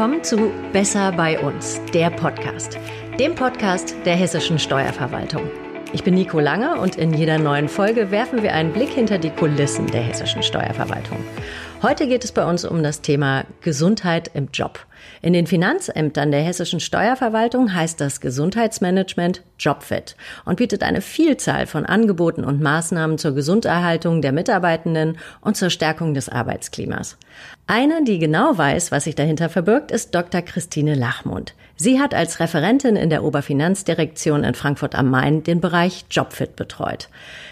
willkommen zu Besser bei uns, dem Podcast der Hessischen Steuerverwaltung. Ich bin Nico Lange und in jeder neuen Folge werfen wir einen Blick hinter die Kulissen der Hessischen Steuerverwaltung. Heute geht es bei uns um das Thema Gesundheit im Job. In den Finanzämtern der Hessischen Steuerverwaltung heißt das Gesundheitsmanagement Jobfit und bietet eine Vielzahl von Angeboten und Maßnahmen zur Gesunderhaltung der Mitarbeitenden und zur Stärkung des Arbeitsklimas. Eine, die genau weiß, was sich dahinter verbirgt, ist Dr. Christine Lachmund. Sie hat als Referentin in der Oberfinanzdirektion in Frankfurt am Main den Bereich Jobfit betreut.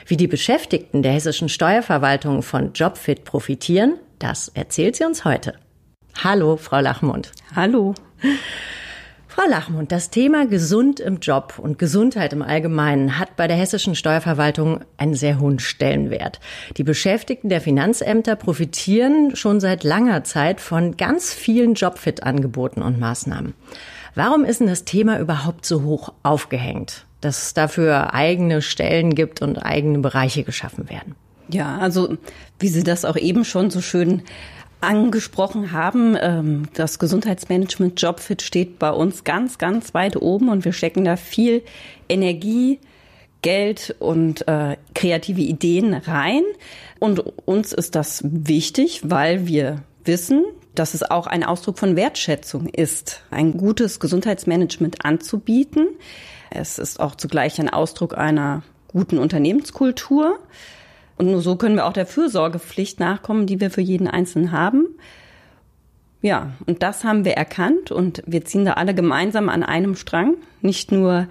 Wie die Beschäftigten der Hessischen Steuerverwaltung von Jobfit profitieren, das erzählt sie uns heute. Hallo, Frau Lachmund. Hallo. Frau Lachmund, das Thema Gesund im Job und Gesundheit im Allgemeinen hat bei der Hessischen Steuerverwaltung einen sehr hohen Stellenwert. Die Beschäftigten der Finanzämter profitieren schon seit langer Zeit von ganz vielen Jobfit-Angeboten und Maßnahmen. Warum ist denn das Thema überhaupt so hoch aufgehängt, dass es dafür eigene Stellen gibt und eigene Bereiche geschaffen werden? Ja, also wie Sie das auch eben schon so schön angesprochen haben, das Gesundheitsmanagement Jobfit steht bei uns ganz, ganz weit oben und wir stecken da viel Energie, Geld und kreative Ideen rein. Und uns ist das wichtig, weil wir wissen, dass es auch ein Ausdruck von Wertschätzung ist, ein gutes Gesundheitsmanagement anzubieten. Es ist auch zugleich ein Ausdruck einer guten Unternehmenskultur. Und nur so können wir auch der Fürsorgepflicht nachkommen, die wir für jeden Einzelnen haben. Ja, und das haben wir erkannt und wir ziehen da alle gemeinsam an einem Strang. Nicht nur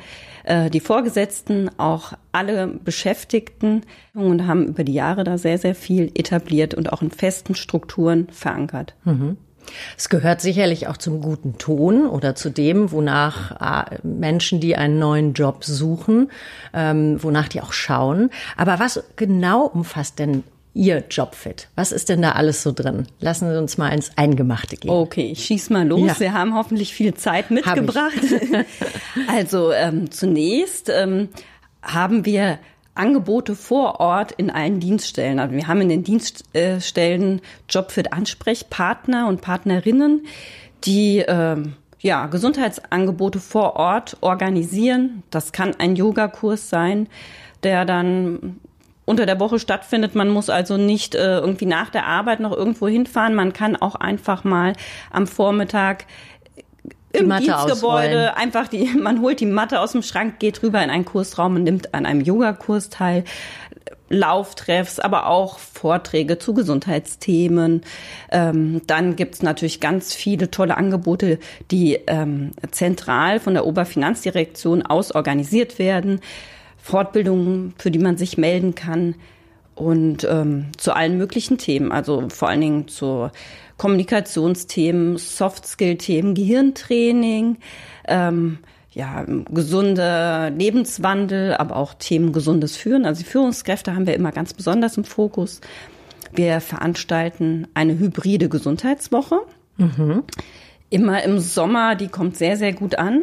die Vorgesetzten, auch alle Beschäftigten und haben über die Jahre da sehr, sehr viel etabliert und auch in festen Strukturen verankert. Mhm. Es gehört sicherlich auch zum guten Ton oder zu dem, wonach Menschen, die einen neuen Job suchen, wonach die auch schauen. Aber was genau umfasst denn Ihr Jobfit? Was ist denn da alles so drin? Lassen Sie uns mal ins Eingemachte gehen. Okay, ich schieß mal los. Ja. Wir haben hoffentlich viel Zeit mitgebracht. Also zunächst haben wir Angebote vor Ort in allen Dienststellen. Also wir haben in den Dienststellen Jobfit-Ansprechpartner und Partnerinnen, die Gesundheitsangebote vor Ort organisieren. Das kann ein Yogakurs sein, der dann unter der Woche stattfindet. Man muss also nicht irgendwie nach der Arbeit noch irgendwo hinfahren. Man kann auch einfach mal am Vormittag im Dienstgebäude einfach man holt die Matte aus dem Schrank, geht rüber in einen Kursraum und nimmt an einem Yogakurs teil, Lauftreffs, aber auch Vorträge zu Gesundheitsthemen. Dann gibt's natürlich ganz viele tolle Angebote, die zentral von der Oberfinanzdirektion aus organisiert werden, Fortbildungen, für die man sich melden kann und zu allen möglichen Themen, also vor allen Dingen zu Kommunikationsthemen, Soft-Skill-Themen, Gehirntraining, gesunder Lebenswandel, aber auch Themen gesundes Führen. Also die Führungskräfte haben wir immer ganz besonders im Fokus. Wir veranstalten eine hybride Gesundheitswoche. Mhm. Immer im Sommer, die kommt sehr, sehr gut an.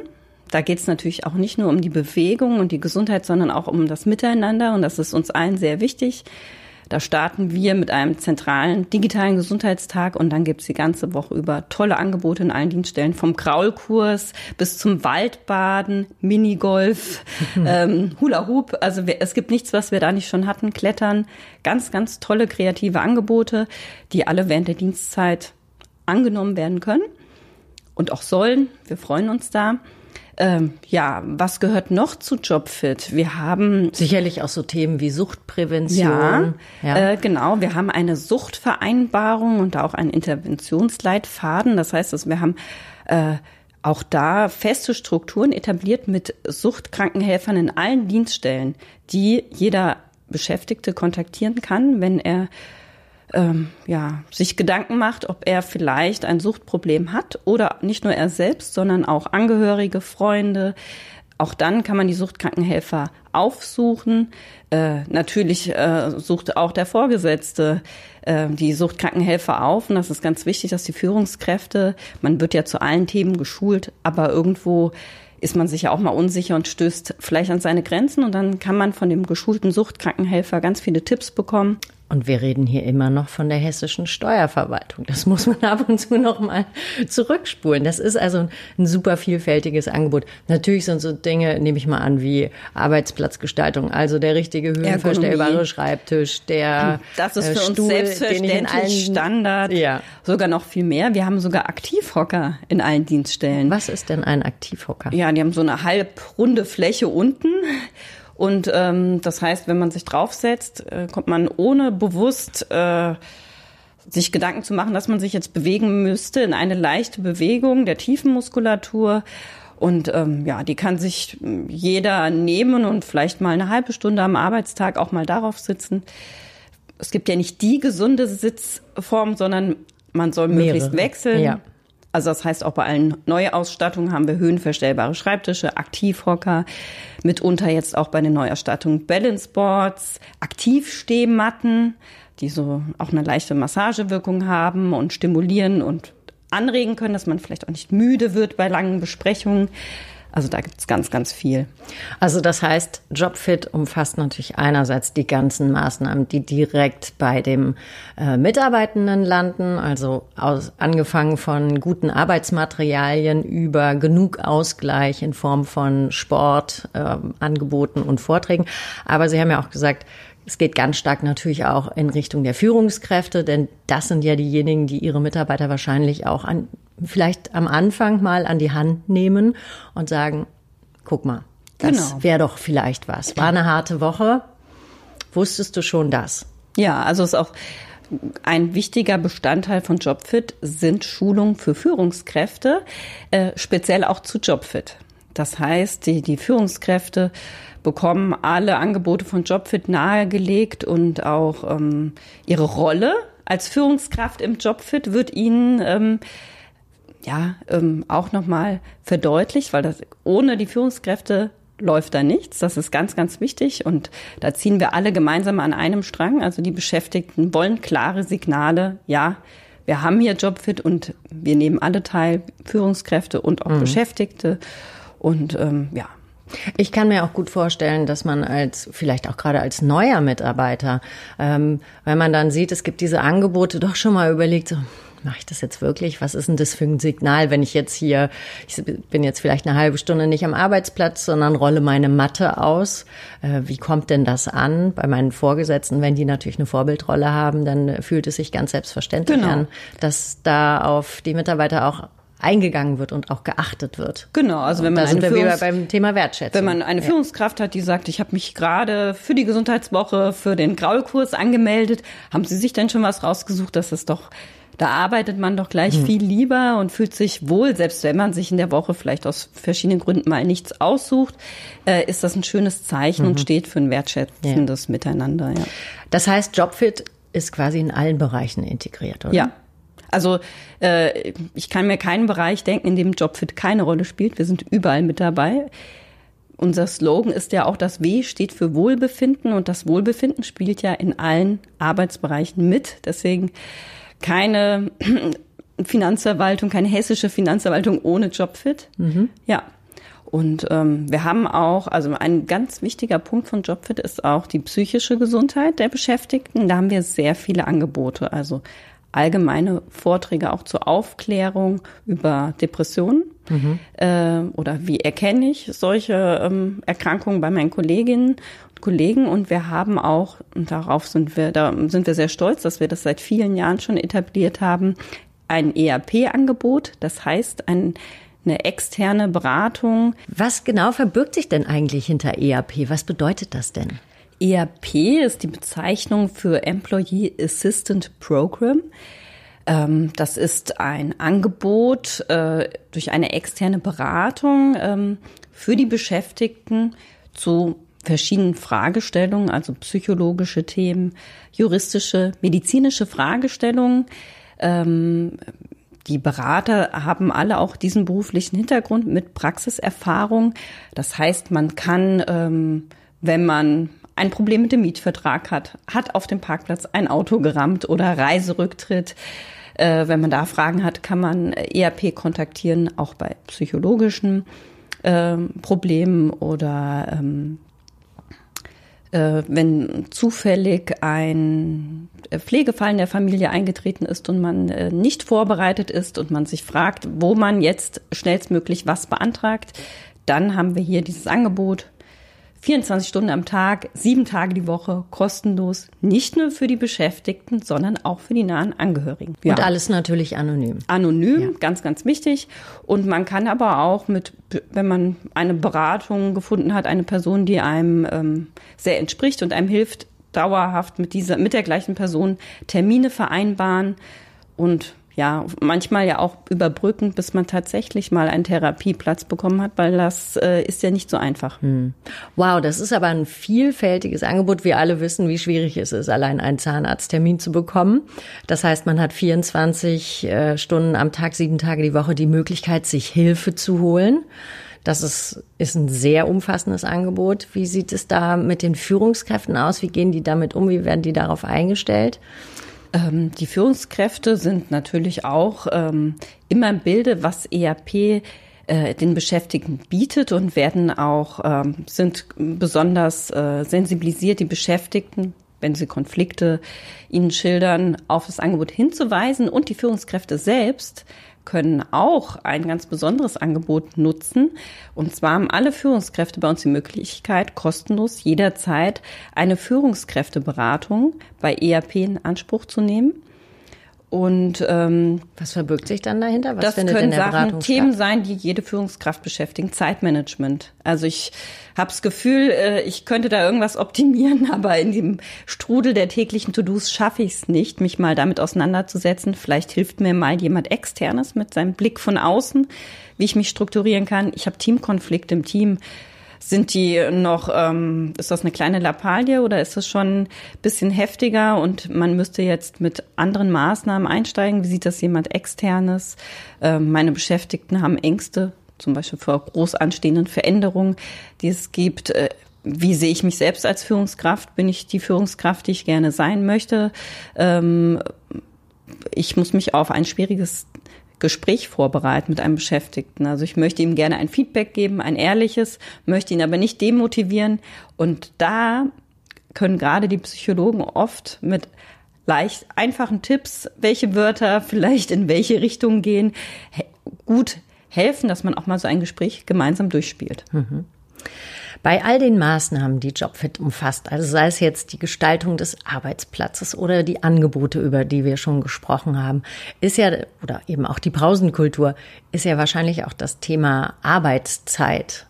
Da geht es natürlich auch nicht nur um die Bewegung und die Gesundheit, sondern auch um das Miteinander. Und das ist uns allen sehr wichtig. Da starten wir mit einem zentralen digitalen Gesundheitstag und dann gibt es die ganze Woche über tolle Angebote in allen Dienststellen, vom Kraulkurs bis zum Waldbaden, Minigolf, Hula Hoop. Also es gibt nichts, was wir da nicht schon hatten, Klettern. Ganz, ganz tolle kreative Angebote, die alle während der Dienstzeit angenommen werden können und auch sollen. Wir freuen uns da. Was gehört noch zu Jobfit? Wir haben sicherlich auch so Themen wie Suchtprävention. Genau. Wir haben eine Suchtvereinbarung und da auch einen Interventionsleitfaden. Das heißt, dass wir haben auch da feste Strukturen etabliert mit Suchtkrankenhelfern in allen Dienststellen, die jeder Beschäftigte kontaktieren kann, wenn er sich Gedanken macht, ob er vielleicht ein Suchtproblem hat oder nicht nur er selbst, sondern auch Angehörige, Freunde. Auch dann kann man die Suchtkrankenhelfer aufsuchen. Natürlich sucht auch der Vorgesetzte die Suchtkrankenhelfer auf. Und das ist ganz wichtig, dass die Führungskräfte, man wird ja zu allen Themen geschult, aber irgendwo ist man sich ja auch mal unsicher und stößt vielleicht an seine Grenzen. Und dann kann man von dem geschulten Suchtkrankenhelfer ganz viele Tipps bekommen. Und wir reden hier immer noch von der Hessischen Steuerverwaltung. Das muss man ab und zu noch mal zurückspulen. Das ist also ein super vielfältiges Angebot. Natürlich sind so Dinge, nehme ich mal an, wie Arbeitsplatzgestaltung, also der richtige höhenverstellbare Schreibtisch, der das ist für Stuhl, uns selbstverständlich Standard, ja. Sogar noch viel mehr. Wir haben sogar Aktivhocker in allen Dienststellen. Was ist denn ein Aktivhocker? Ja, die haben so eine halbrunde Fläche unten. Und das heißt, wenn man sich draufsetzt, kommt man ohne bewusst sich Gedanken zu machen, dass man sich jetzt bewegen müsste, in eine leichte Bewegung der Tiefenmuskulatur. Und ja, die kann sich jeder nehmen und vielleicht mal eine halbe Stunde am Arbeitstag auch mal darauf sitzen. Es gibt ja nicht die gesunde Sitzform, sondern man soll möglichst wechseln. Ja. Also das heißt, auch bei allen Neuausstattungen haben wir höhenverstellbare Schreibtische, Aktivhocker, mitunter jetzt auch bei den Neuausstattungen Balanceboards, Aktivstehmatten, die so auch eine leichte Massagewirkung haben und stimulieren und anregen können, dass man vielleicht auch nicht müde wird bei langen Besprechungen. Also da gibt's ganz, ganz viel. Also das heißt, JobFit umfasst natürlich einerseits die ganzen Maßnahmen, die direkt bei dem Mitarbeitenden landen, also angefangen von guten Arbeitsmaterialien über genug Ausgleich in Form von Sport, Angeboten und Vorträgen. Aber Sie haben ja auch gesagt, es geht ganz stark natürlich auch in Richtung der Führungskräfte, denn das sind ja diejenigen, die ihre Mitarbeiter wahrscheinlich auch vielleicht am Anfang mal an die Hand nehmen und sagen, guck mal, das wäre doch vielleicht was. War eine harte Woche, wusstest du schon das? Ja, also ist auch ein wichtiger Bestandteil von JobFit sind Schulungen für Führungskräfte, speziell auch zu JobFit. Das heißt, die Führungskräfte bekommen alle Angebote von JobFit nahegelegt und auch ihre Rolle als Führungskraft im JobFit wird ihnen auch nochmal verdeutlicht, weil das ohne die Führungskräfte läuft da nichts. Das ist ganz, ganz wichtig und da ziehen wir alle gemeinsam an einem Strang. Also die Beschäftigten wollen klare Signale, ja, wir haben hier JobFit und wir nehmen alle teil, Führungskräfte und auch Beschäftigte und ja. Ich kann mir auch gut vorstellen, dass man vielleicht auch gerade als neuer Mitarbeiter, wenn man dann sieht, es gibt diese Angebote, doch schon mal überlegt, so, mache ich das jetzt wirklich? Was ist denn das für ein Signal, wenn ich bin jetzt vielleicht eine halbe Stunde nicht am Arbeitsplatz, sondern rolle meine Matte aus. Wie kommt denn das an bei meinen Vorgesetzten? Wenn die natürlich eine Vorbildrolle haben, dann fühlt es sich ganz selbstverständlich an, dass da auf die Mitarbeiter auch eingegangen wird und auch geachtet wird. Genau, also wenn man beim Thema Wertschätzung. Wenn man eine Führungskraft hat, die sagt, ich habe mich gerade für die Gesundheitswoche, für den Graulkurs angemeldet, haben Sie sich denn schon was rausgesucht? Das ist doch, da arbeitet man doch gleich viel lieber und fühlt sich wohl, selbst wenn man sich in der Woche vielleicht aus verschiedenen Gründen mal nichts aussucht, ist das ein schönes Zeichen und steht für ein wertschätzendes Miteinander. Ja. Das heißt, JobFit ist quasi in allen Bereichen integriert, oder? Ja. Also ich kann mir keinen Bereich denken, in dem JobFit keine Rolle spielt. Wir sind überall mit dabei. Unser Slogan ist ja auch, das W steht für Wohlbefinden. Und das Wohlbefinden spielt ja in allen Arbeitsbereichen mit. Deswegen keine Finanzverwaltung, keine hessische Finanzverwaltung ohne JobFit. Mhm. Ja. Und wir haben auch, also ein ganz wichtiger Punkt von JobFit ist auch die psychische Gesundheit der Beschäftigten. Da haben wir sehr viele Angebote, also allgemeine Vorträge auch zur Aufklärung über Depressionen oder wie erkenne ich solche Erkrankungen bei meinen Kolleginnen und Kollegen. Und wir haben auch, und da sind wir sehr stolz, dass wir das seit vielen Jahren schon etabliert haben, ein EAP-Angebot, das heißt eine externe Beratung. Was genau verbirgt sich denn eigentlich hinter EAP? Was bedeutet das denn? EAP ist die Bezeichnung für Employee Assistance Program. Das ist ein Angebot durch eine externe Beratung für die Beschäftigten zu verschiedenen Fragestellungen, also psychologische Themen, juristische, medizinische Fragestellungen. Die Berater haben alle auch diesen beruflichen Hintergrund mit Praxiserfahrung. Das heißt, man kann, wenn man ein Problem mit dem Mietvertrag hat auf dem Parkplatz ein Auto gerammt oder Reiserücktritt. Wenn man da Fragen hat, kann man EAP kontaktieren, auch bei psychologischen Problemen oder wenn zufällig ein Pflegefall in der Familie eingetreten ist und man nicht vorbereitet ist und man sich fragt, wo man jetzt schnellstmöglich was beantragt, dann haben wir hier dieses Angebot. 24 Stunden am Tag, 7 Tage die Woche, kostenlos, nicht nur für die Beschäftigten, sondern auch für die nahen Angehörigen. Ja. Und alles natürlich anonym. Anonym, ja. Ganz, ganz wichtig. Und man kann aber auch mit, wenn man eine Beratung gefunden hat, eine Person, die einem sehr entspricht und einem hilft, dauerhaft mit der gleichen Person Termine vereinbaren und ja, manchmal ja auch überbrücken, bis man tatsächlich mal einen Therapieplatz bekommen hat, weil das ist ja nicht so einfach. Hm. Wow, das ist aber ein vielfältiges Angebot. Wir alle wissen, wie schwierig es ist, allein einen Zahnarzttermin zu bekommen. Das heißt, man hat 24 Stunden am Tag, 7 Tage die Woche die Möglichkeit, sich Hilfe zu holen. Das ist ein sehr umfassendes Angebot. Wie sieht es da mit den Führungskräften aus? Wie gehen die damit um? Wie werden die darauf eingestellt? Die Führungskräfte sind natürlich auch immer im Bilde, was EAP den Beschäftigten bietet und werden auch sind besonders sensibilisiert, die Beschäftigten, wenn sie Konflikte ihnen schildern, auf das Angebot hinzuweisen. Und die Führungskräfte selbst können auch ein ganz besonderes Angebot nutzen. Und zwar haben alle Führungskräfte bei uns die Möglichkeit, kostenlos jederzeit eine Führungskräfteberatung bei EAP in Anspruch zu nehmen. Und was verbirgt sich dann dahinter? Was findet in der Beratung statt? Das können Themen sein, die jede Führungskraft beschäftigen. Zeitmanagement. Also ich habe das Gefühl, ich könnte da irgendwas optimieren, aber in dem Strudel der täglichen To-Dos schaffe ich es nicht, mich mal damit auseinanderzusetzen. Vielleicht hilft mir mal jemand Externes mit seinem Blick von außen, wie ich mich strukturieren kann. Ich habe Teamkonflikte im Team. Sind die noch, ist das eine kleine Lappalie oder ist das schon ein bisschen heftiger und man müsste jetzt mit anderen Maßnahmen einsteigen? Wie sieht das jemand Externes? Meine Beschäftigten haben Ängste, zum Beispiel vor groß anstehenden Veränderungen, die es gibt. Wie sehe ich mich selbst als Führungskraft? Bin ich die Führungskraft, die ich gerne sein möchte? Ich muss mich auf ein schwieriges Gespräch vorbereiten mit einem Beschäftigten. Also ich möchte ihm gerne ein Feedback geben, ein ehrliches, möchte ihn aber nicht demotivieren. Und da können gerade die Psychologen oft mit leicht einfachen Tipps, welche Wörter vielleicht in welche Richtung gehen, gut helfen, dass man auch mal so ein Gespräch gemeinsam durchspielt. Mhm. Bei all den Maßnahmen, die JobFit umfasst, also sei es jetzt die Gestaltung des Arbeitsplatzes oder die Angebote, über die wir schon gesprochen haben, ist ja, oder eben auch die Pausenkultur, ist ja wahrscheinlich auch das Thema Arbeitszeit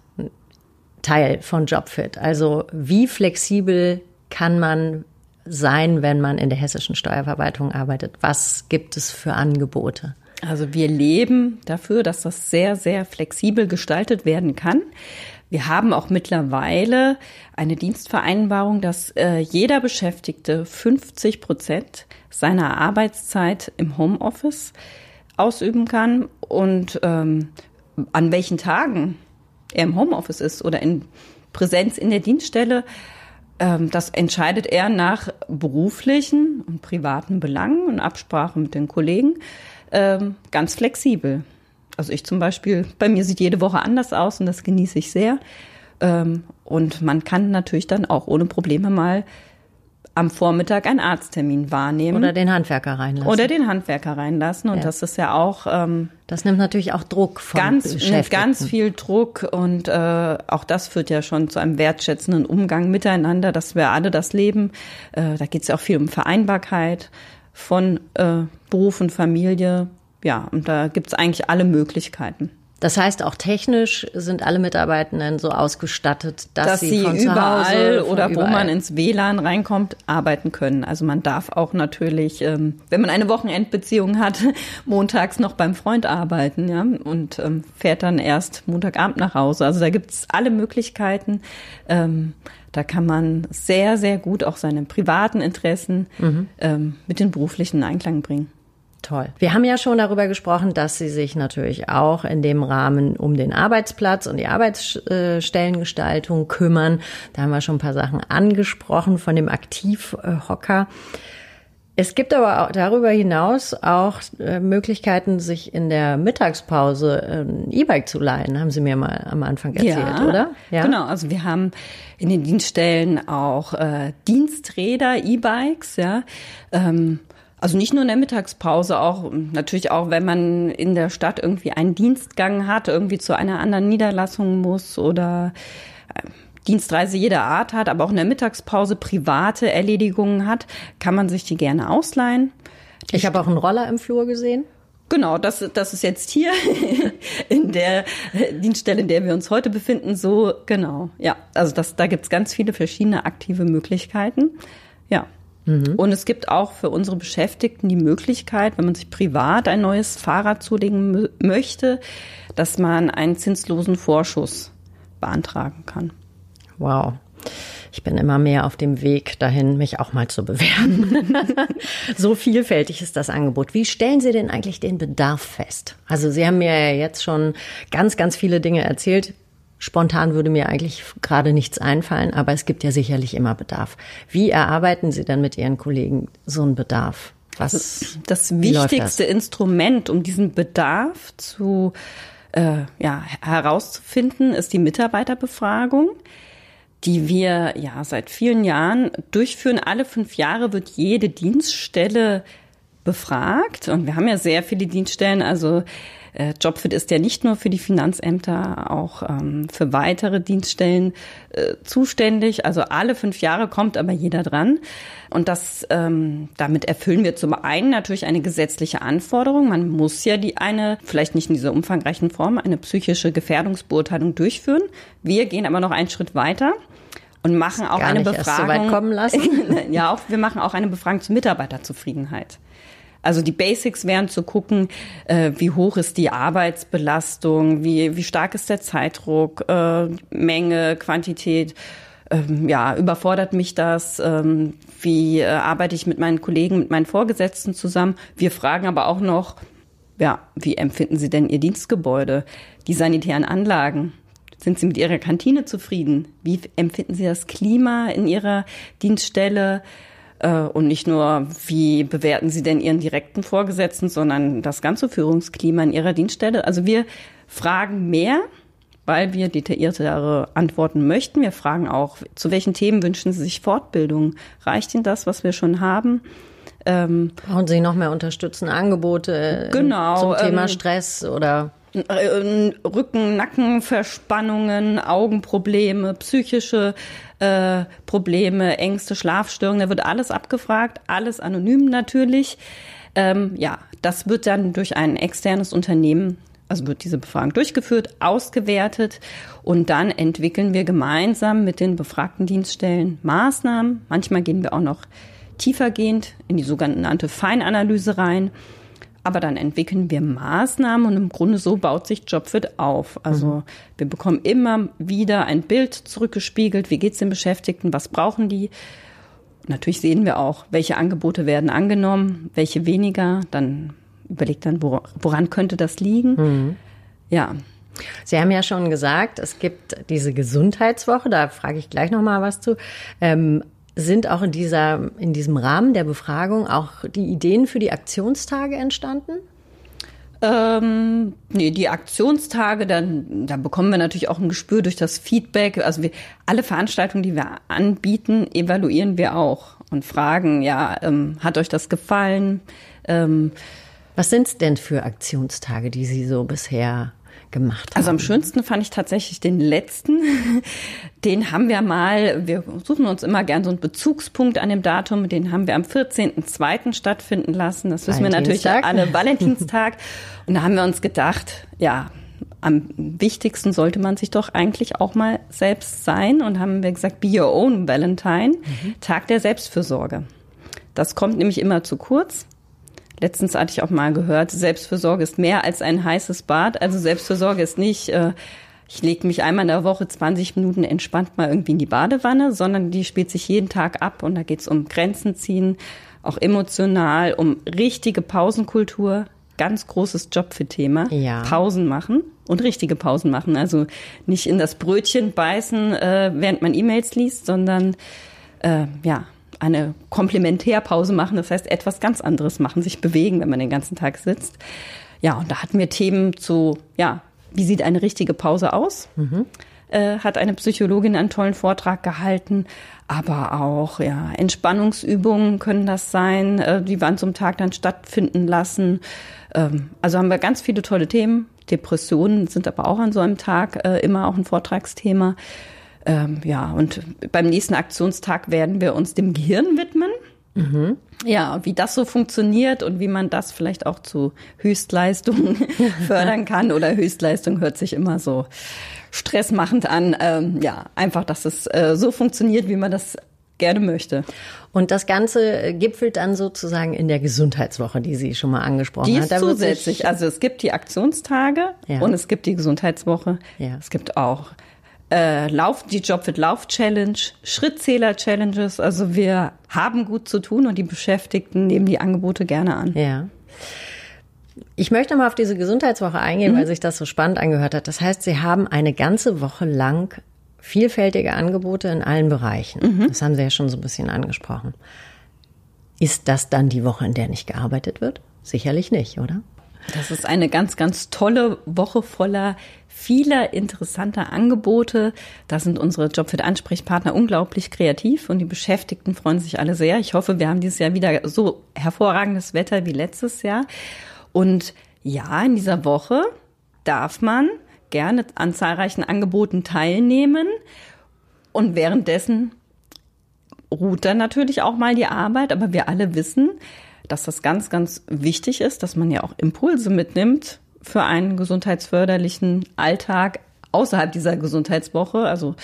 Teil von JobFit. Also wie flexibel kann man sein, wenn man in der hessischen Steuerverwaltung arbeitet? Was gibt es für Angebote? Also wir leben dafür, dass das sehr, sehr flexibel gestaltet werden kann. Wir haben auch mittlerweile eine Dienstvereinbarung, dass jeder Beschäftigte 50% seiner Arbeitszeit im Homeoffice ausüben kann. Und an welchen Tagen er im Homeoffice ist oder in Präsenz in der Dienststelle, das entscheidet er nach beruflichen und privaten Belangen und Absprache mit den Kollegen ganz flexibel. Also ich zum Beispiel, bei mir sieht jede Woche anders aus und das genieße ich sehr. Und man kann natürlich dann auch ohne Probleme mal am Vormittag einen Arzttermin wahrnehmen. Oder den Handwerker reinlassen. Und ja. Das ist ja auch... das nimmt natürlich auch Druck von Beschäftigten. Ganz viel Druck und auch das führt ja schon zu einem wertschätzenden Umgang miteinander, dass wir alle das leben. Da geht es ja auch viel um Vereinbarkeit von Beruf und Familie. Ja, und da gibt es eigentlich alle Möglichkeiten. Das heißt, auch technisch sind alle Mitarbeitenden so ausgestattet, dass sie von überall oder wo man ins WLAN reinkommt, arbeiten können. Also man darf auch natürlich, wenn man eine Wochenendbeziehung hat, montags noch beim Freund arbeiten, ja, und fährt dann erst Montagabend nach Hause. Also da gibt es alle Möglichkeiten. Da kann man sehr, sehr gut auch seine privaten Interessen mit den beruflichen in Einklang bringen. Toll. Wir haben ja schon darüber gesprochen, dass Sie sich natürlich auch in dem Rahmen um den Arbeitsplatz und die Arbeitsstellengestaltung kümmern. Da haben wir schon ein paar Sachen angesprochen von dem Aktivhocker. Es gibt aber auch darüber hinaus auch Möglichkeiten, sich in der Mittagspause ein E-Bike zu leihen, haben Sie mir mal am Anfang erzählt, ja, oder? Ja, genau. Also wir haben in den Dienststellen auch Diensträder, E-Bikes, ja. Also nicht nur in der Mittagspause, auch natürlich auch, wenn man in der Stadt irgendwie einen Dienstgang hat, irgendwie zu einer anderen Niederlassung muss oder Dienstreise jeder Art hat, aber auch in der Mittagspause private Erledigungen hat, kann man sich die gerne ausleihen. Ich habe auch einen Roller im Flur gesehen. Genau, das ist jetzt hier in der Dienststelle, in der wir uns heute befinden. So, genau, ja. Also da gibt's ganz viele verschiedene aktive Möglichkeiten, ja. Mhm. Und es gibt auch für unsere Beschäftigten die Möglichkeit, wenn man sich privat ein neues Fahrrad zulegen möchte, dass man einen zinslosen Vorschuss beantragen kann. Wow. Ich bin immer mehr auf dem Weg dahin, mich auch mal zu bewerben. So vielfältig ist das Angebot. Wie stellen Sie denn eigentlich den Bedarf fest? Also Sie haben mir ja jetzt schon ganz, ganz viele Dinge erzählt. Spontan würde mir eigentlich gerade nichts einfallen, aber es gibt ja sicherlich immer Bedarf. Wie erarbeiten Sie dann mit Ihren Kollegen so einen Bedarf? Was das wichtigste Instrument, um diesen Bedarf zu herauszufinden, ist die Mitarbeiterbefragung, die wir ja seit vielen Jahren durchführen. Alle 5 Jahre wird jede Dienststelle befragt. Und wir haben ja sehr viele Dienststellen. Also Jobfit ist ja nicht nur für die Finanzämter, auch für weitere Dienststellen zuständig. Also alle 5 Jahre kommt aber jeder dran. Und das damit erfüllen wir zum einen natürlich eine gesetzliche Anforderung. Man muss ja vielleicht nicht in dieser umfangreichen Form, eine psychische Gefährdungsbeurteilung durchführen. Wir gehen aber noch einen Schritt weiter. Und machen auch eine Befragung. Gar nicht erst so weit kommen lassen. Ja, wir machen auch eine Befragung zur Mitarbeiterzufriedenheit. Also die Basics wären zu gucken, wie hoch ist die Arbeitsbelastung, wie stark ist der Zeitdruck, Menge, Quantität, überfordert mich das, wie arbeite ich mit meinen Kollegen, mit meinen Vorgesetzten zusammen. Wir fragen aber auch noch, ja, wie empfinden Sie denn Ihr Dienstgebäude, die sanitären Anlagen? Sind Sie mit Ihrer Kantine zufrieden? Wie empfinden Sie das Klima in Ihrer Dienststelle? Und nicht nur, wie bewerten Sie denn Ihren direkten Vorgesetzten, sondern das ganze Führungsklima in Ihrer Dienststelle? Also wir fragen mehr, weil wir detailliertere Antworten möchten. Wir fragen auch, zu welchen Themen wünschen Sie sich Fortbildung? Reicht Ihnen das, was wir schon haben? Brauchen Sie noch mehr unterstützende Angebote zum Thema Stress oder Rücken-, Nackenverspannungen, Augenprobleme, psychische Probleme, Ängste, Schlafstörungen, da wird alles abgefragt, alles anonym natürlich. Das wird dann durch ein externes Unternehmen, also wird diese Befragung durchgeführt, ausgewertet und dann entwickeln wir gemeinsam mit den befragten Dienststellen Maßnahmen. Manchmal gehen wir auch noch tiefergehend in die sogenannte Feinanalyse rein. Aber dann entwickeln wir Maßnahmen und im Grunde so baut sich Jobfit auf. Also wir bekommen immer wieder ein Bild zurückgespiegelt. Wie geht's den Beschäftigten? Was brauchen die? Und natürlich sehen wir auch, welche Angebote werden angenommen, welche weniger. Dann überlegt dann, woran könnte das liegen? Mhm. Ja. Sie haben ja schon gesagt, es gibt diese Gesundheitswoche. Da frage ich gleich noch mal was zu. Sind auch in diesem Rahmen der Befragung auch die Ideen für die Aktionstage entstanden? Nee, die Aktionstage, da bekommen wir natürlich auch ein Gespür durch das Feedback. Also alle Veranstaltungen, die wir anbieten, evaluieren wir auch und fragen, hat euch das gefallen? Was sind es denn für Aktionstage, die Sie so bisher gemacht haben? Also am schönsten fand ich tatsächlich den letzten. Den haben wir mal, wir suchen uns immer gern so einen Bezugspunkt an dem Datum, den haben wir am 14.02. stattfinden lassen. Das wissen wir natürlich alle, Valentinstag. Und da haben wir uns gedacht, ja, am wichtigsten sollte man sich doch eigentlich auch mal selbst sein. Und haben wir gesagt, be your own Valentine, Tag der Selbstfürsorge. Das kommt nämlich immer zu kurz. Letztens hatte ich auch mal gehört, Selbstfürsorge ist mehr als ein heißes Bad. Also Selbstfürsorge ist nicht, ich lege mich einmal in der Woche 20 Minuten entspannt mal irgendwie in die Badewanne, sondern die spielt sich jeden Tag ab. Und da geht es um Grenzen ziehen, auch emotional, um richtige Pausenkultur. Ganz großes Jobfit-Thema. Ja. Pausen machen und richtige Pausen machen. Also nicht in das Brötchen beißen, während man E-Mails liest, sondern eine Komplementärpause machen, das heißt etwas ganz anderes machen, sich bewegen, wenn man den ganzen Tag sitzt. Ja, und da hatten wir Themen zu, ja, wie sieht eine richtige Pause aus? Mhm. Hat eine Psychologin einen tollen Vortrag gehalten, aber auch ja, Entspannungsübungen können das sein, die wir an so einem Tag dann stattfinden lassen. Also haben wir ganz viele tolle Themen. Depressionen sind aber auch an so einem Tag immer auch ein Vortragsthema. Ja, und beim nächsten Aktionstag werden wir uns dem Gehirn widmen. Mhm. Ja, wie das so funktioniert und wie man das vielleicht auch zu Höchstleistungen fördern kann. Oder Höchstleistung hört sich immer so stressmachend an. Ja, einfach, dass es so funktioniert, wie man das gerne möchte. Und das Ganze gipfelt dann sozusagen in der Gesundheitswoche, die Sie schon mal angesprochen haben. Die ist da zusätzlich. Also es gibt die Aktionstage ja. und es gibt die Gesundheitswoche. Ja. Es gibt auch die Jobfit-Lauf-Challenge, Schrittzähler-Challenges. Also wir haben gut zu tun und die Beschäftigten nehmen die Angebote gerne an. Ja. Ich möchte mal auf diese Gesundheitswoche eingehen, weil sich das so spannend angehört hat. Das heißt, Sie haben eine ganze Woche lang vielfältige Angebote in allen Bereichen. Mhm. Das haben Sie ja schon so ein bisschen angesprochen. Ist das dann die Woche, in der nicht gearbeitet wird? Sicherlich nicht, oder? Das ist eine ganz, ganz tolle Woche voller vieler interessanter Angebote. Da sind unsere Jobfit-Ansprechpartner unglaublich kreativ und die Beschäftigten freuen sich alle sehr. Ich hoffe, wir haben dieses Jahr wieder so hervorragendes Wetter wie letztes Jahr. Und ja, in dieser Woche darf man gerne an zahlreichen Angeboten teilnehmen und währenddessen ruht dann natürlich auch mal die Arbeit. Aber wir alle wissen, dass das ganz, ganz wichtig ist, dass man ja auch Impulse mitnimmt für einen gesundheitsförderlichen Alltag außerhalb dieser Gesundheitswoche. Also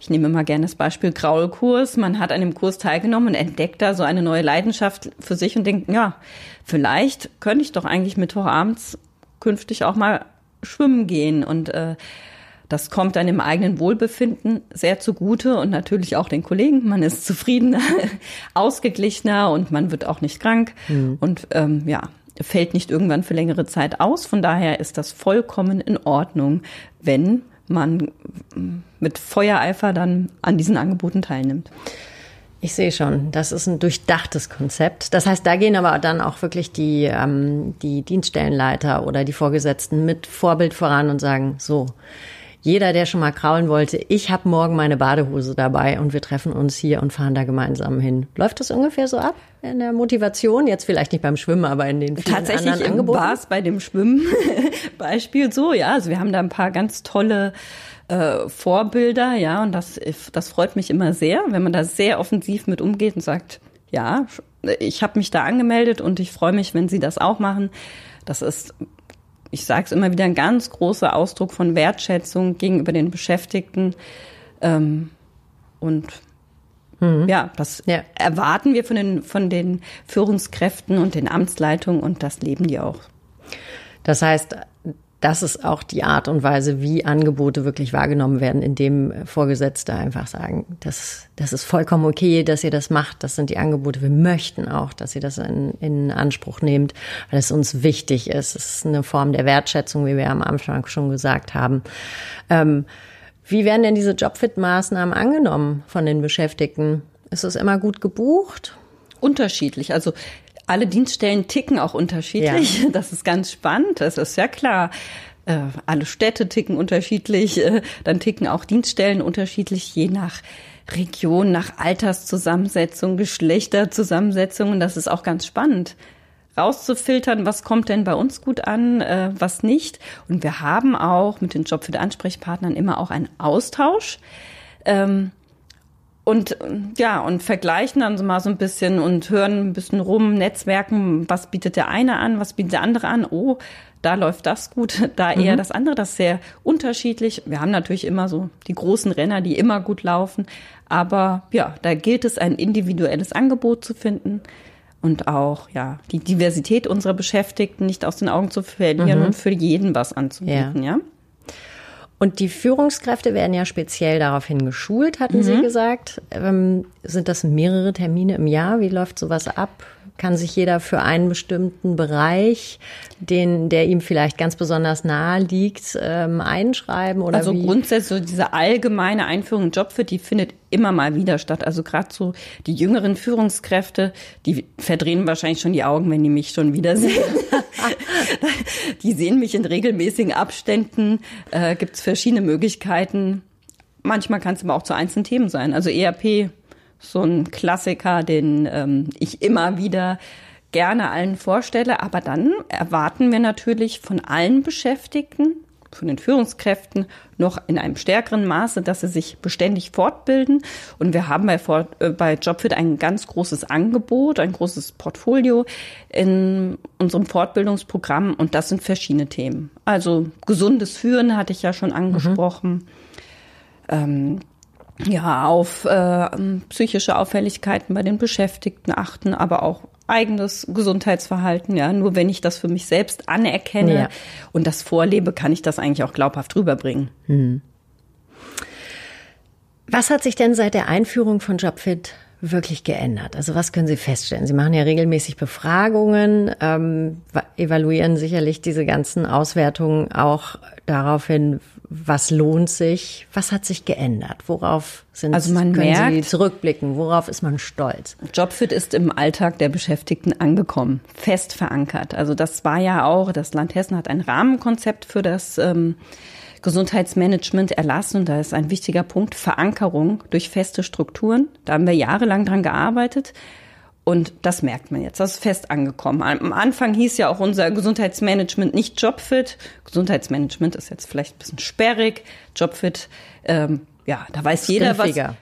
ich nehme immer gerne das Beispiel Kraulkurs. Man hat an dem Kurs teilgenommen und entdeckt da so eine neue Leidenschaft für sich und denkt, ja, vielleicht könnte ich doch eigentlich mittwochabends künftig auch mal schwimmen gehen. Und das kommt dann im eigenen Wohlbefinden sehr zugute und natürlich auch den Kollegen. Man ist zufriedener, ausgeglichener und man wird auch nicht krank. Mhm. Und ja, fällt nicht irgendwann für längere Zeit aus. Von daher ist das vollkommen in Ordnung, wenn man mit Feuereifer dann an diesen Angeboten teilnimmt. Ich sehe schon, das ist ein durchdachtes Konzept. Das heißt, da gehen aber dann auch wirklich die Dienststellenleiter oder die Vorgesetzten mit Vorbild voran und sagen, so, jeder, der schon mal kraulen wollte, ich habe morgen meine Badehose dabei und wir treffen uns hier und fahren da gemeinsam hin. Läuft das ungefähr so ab in der Motivation? Jetzt vielleicht nicht beim Schwimmen, aber in den vielen anderen Angeboten? Tatsächlich war es bei dem Schwimmen-Beispiel so, ja. Also wir haben da ein paar ganz tolle Vorbilder, ja. Und das freut mich immer sehr, wenn man da sehr offensiv mit umgeht und sagt, ja, ich habe mich da angemeldet und ich freue mich, wenn Sie das auch machen. Das ist... Ich sage es immer wieder, ein ganz großer Ausdruck von Wertschätzung gegenüber den Beschäftigten. Und ja, das erwarten wir von den Führungskräften und den Amtsleitungen und das leben die auch. Das heißt, das ist auch die Art und Weise, wie Angebote wirklich wahrgenommen werden, indem Vorgesetzte einfach sagen, das ist vollkommen okay, dass ihr das macht. Das sind die Angebote. Wir möchten auch, dass ihr das in Anspruch nehmt, weil es uns wichtig ist. Es ist eine Form der Wertschätzung, wie wir am Anfang schon gesagt haben. Wie werden denn diese Jobfit-Maßnahmen angenommen von den Beschäftigten? Ist es immer gut gebucht? Unterschiedlich. Also alle Dienststellen ticken auch unterschiedlich. Ja. Das ist ganz spannend. Das ist ja klar. Alle Städte ticken unterschiedlich. Dann ticken auch Dienststellen unterschiedlich, je nach Region, nach Alterszusammensetzung, Geschlechterzusammensetzung. Und das ist auch ganz spannend, rauszufiltern, was kommt denn bei uns gut an, was nicht. Und wir haben auch mit den Jobfit-Ansprechpartnern immer auch einen Austausch. Und ja, und vergleichen dann so mal so ein bisschen und hören ein bisschen rum, netzwerken, was bietet der eine an, was bietet der andere an. Oh, da läuft das gut, da eher das andere. Das ist sehr unterschiedlich. Wir haben natürlich immer so die großen Renner, die immer gut laufen. Aber ja, da gilt es, ein individuelles Angebot zu finden und auch ja die Diversität unserer Beschäftigten nicht aus den Augen zu verlieren und für jeden was anzubieten, ja. Und die Führungskräfte werden ja speziell daraufhin geschult, hatten Sie gesagt. Sind das mehrere Termine im Jahr? Wie läuft sowas ab? kann sich jeder für einen bestimmten Bereich, der ihm vielleicht ganz besonders nahe liegt, einschreiben? Oder also wie? Grundsätzlich so diese allgemeine Einführung in Jobfit, die findet immer mal wieder statt. Also gerade so die jüngeren Führungskräfte, die verdrehen wahrscheinlich schon die Augen, wenn die mich schon wieder sehen. Die sehen mich in regelmäßigen Abständen. Gibt es verschiedene Möglichkeiten. Manchmal kann es aber auch zu einzelnen Themen sein. Also ERP, so ein Klassiker, den ich immer wieder gerne allen vorstelle. Aber dann erwarten wir natürlich von allen Beschäftigten, von den Führungskräften noch in einem stärkeren Maße, dass sie sich beständig fortbilden. Und wir haben bei Jobfit ein ganz großes Angebot, ein großes Portfolio in unserem Fortbildungsprogramm. Und das sind verschiedene Themen. Also gesundes Führen hatte ich ja schon angesprochen. Auf psychische Auffälligkeiten bei den Beschäftigten achten, aber auch eigenes Gesundheitsverhalten. Ja, nur wenn ich das für mich selbst anerkenne und das vorlebe, kann ich das eigentlich auch glaubhaft rüberbringen. Hm. Was hat sich denn seit der Einführung von Jobfit wirklich geändert? Also was können Sie feststellen? Sie machen ja regelmäßig Befragungen, evaluieren sicherlich diese ganzen Auswertungen auch darauf hin, was lohnt sich? Was hat sich geändert? Worauf können Sie zurückblicken? Worauf ist man stolz? Jobfit ist im Alltag der Beschäftigten angekommen, fest verankert. Also das war ja auch, das Land Hessen hat ein Rahmenkonzept für das Gesundheitsmanagement erlassen. Und da ist ein wichtiger Punkt Verankerung durch feste Strukturen. Da haben wir jahrelang dran gearbeitet. Und das merkt man jetzt, das ist fest angekommen. Am Anfang hieß ja auch unser Gesundheitsmanagement nicht Jobfit. Gesundheitsmanagement ist jetzt vielleicht ein bisschen sperrig. Jobfit, da weiß jeder griffiger.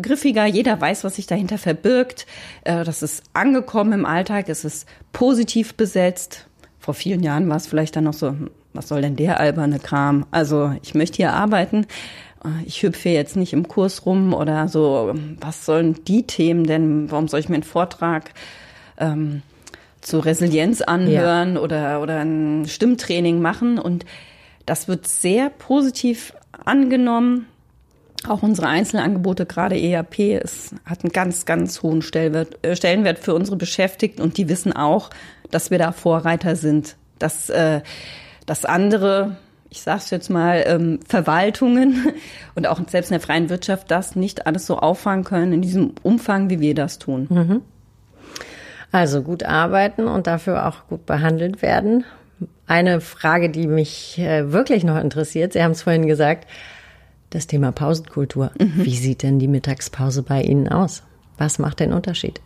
Griffiger, jeder weiß, was sich dahinter verbirgt. Das ist angekommen im Alltag, es ist positiv besetzt. Vor vielen Jahren war es vielleicht dann noch so, was soll denn der alberne Kram? Also ich möchte hier arbeiten. Ich hüpfe jetzt nicht im Kurs rum oder so, was sollen die Themen denn, warum soll ich mir einen Vortrag zur Resilienz anhören oder ein Stimmtraining machen? Und das wird sehr positiv angenommen. Auch unsere Einzelangebote, gerade ERP, hat einen ganz, ganz hohen Stellenwert für unsere Beschäftigten und die wissen auch, dass wir da Vorreiter sind, dass das andere, ich sage es jetzt mal, Verwaltungen und auch selbst in der freien Wirtschaft das nicht alles so auffangen können in diesem Umfang, wie wir das tun. Mhm. Also gut arbeiten und dafür auch gut behandelt werden. Eine Frage, die mich wirklich noch interessiert, Sie haben es vorhin gesagt, das Thema Pausenkultur. Mhm. Wie sieht denn die Mittagspause bei Ihnen aus? Was macht den Unterschied?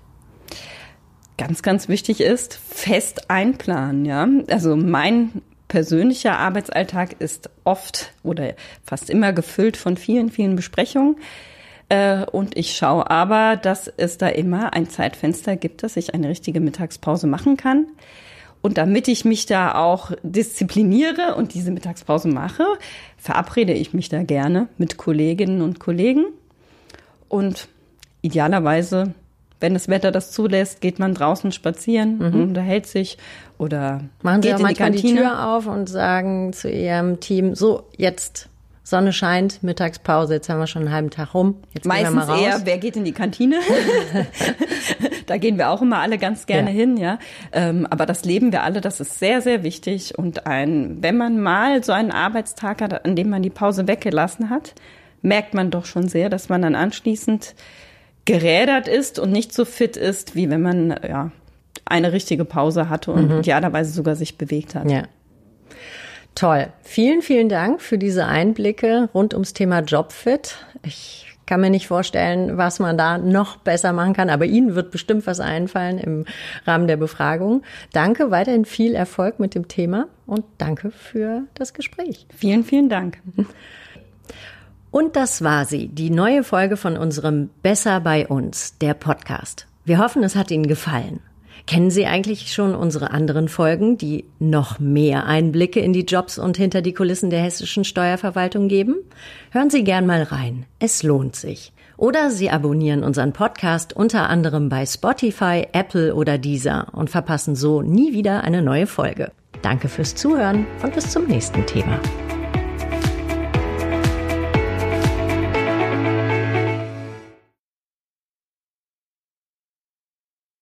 Ganz, ganz wichtig ist, fest einplanen. Ja, also mein persönlicher Arbeitsalltag ist oft oder fast immer gefüllt von vielen, vielen Besprechungen. Und ich schaue aber, dass es da immer ein Zeitfenster gibt, dass ich eine richtige Mittagspause machen kann. Und damit ich mich da auch diszipliniere und diese Mittagspause mache, verabrede ich mich da gerne mit Kolleginnen und Kollegen. Und idealerweise, wenn das Wetter das zulässt, geht man draußen spazieren und unterhält sich oder machen Sie geht auch in die Kantine. Die Tür auf und sagen zu Ihrem Team, so, jetzt Sonne scheint, Mittagspause, jetzt haben wir schon einen halben Tag rum. Jetzt meistens gehen wir mal raus. Eher, wer geht in die Kantine? Da gehen wir auch immer alle ganz gerne hin, ja. Aber das leben wir alle, das ist sehr, sehr wichtig. Und wenn man mal so einen Arbeitstag hat, an dem man die Pause weggelassen hat, merkt man doch schon sehr, dass man dann anschließend gerädert ist und nicht so fit ist, wie wenn man eine richtige Pause hatte und idealerweise sogar sich bewegt hat. Ja. Toll. Vielen, vielen Dank für diese Einblicke rund ums Thema Jobfit. Ich kann mir nicht vorstellen, was man da noch besser machen kann, aber Ihnen wird bestimmt was einfallen im Rahmen der Befragung. Danke, weiterhin viel Erfolg mit dem Thema und danke für das Gespräch. Vielen, vielen Dank. Und das war sie, die neue Folge von unserem Besser bei uns, der Podcast. Wir hoffen, es hat Ihnen gefallen. Kennen Sie eigentlich schon unsere anderen Folgen, die noch mehr Einblicke in die Jobs und hinter die Kulissen der Hessischen Steuerverwaltung geben? Hören Sie gern mal rein, es lohnt sich. Oder Sie abonnieren unseren Podcast unter anderem bei Spotify, Apple oder Deezer und verpassen so nie wieder eine neue Folge. Danke fürs Zuhören und bis zum nächsten Thema.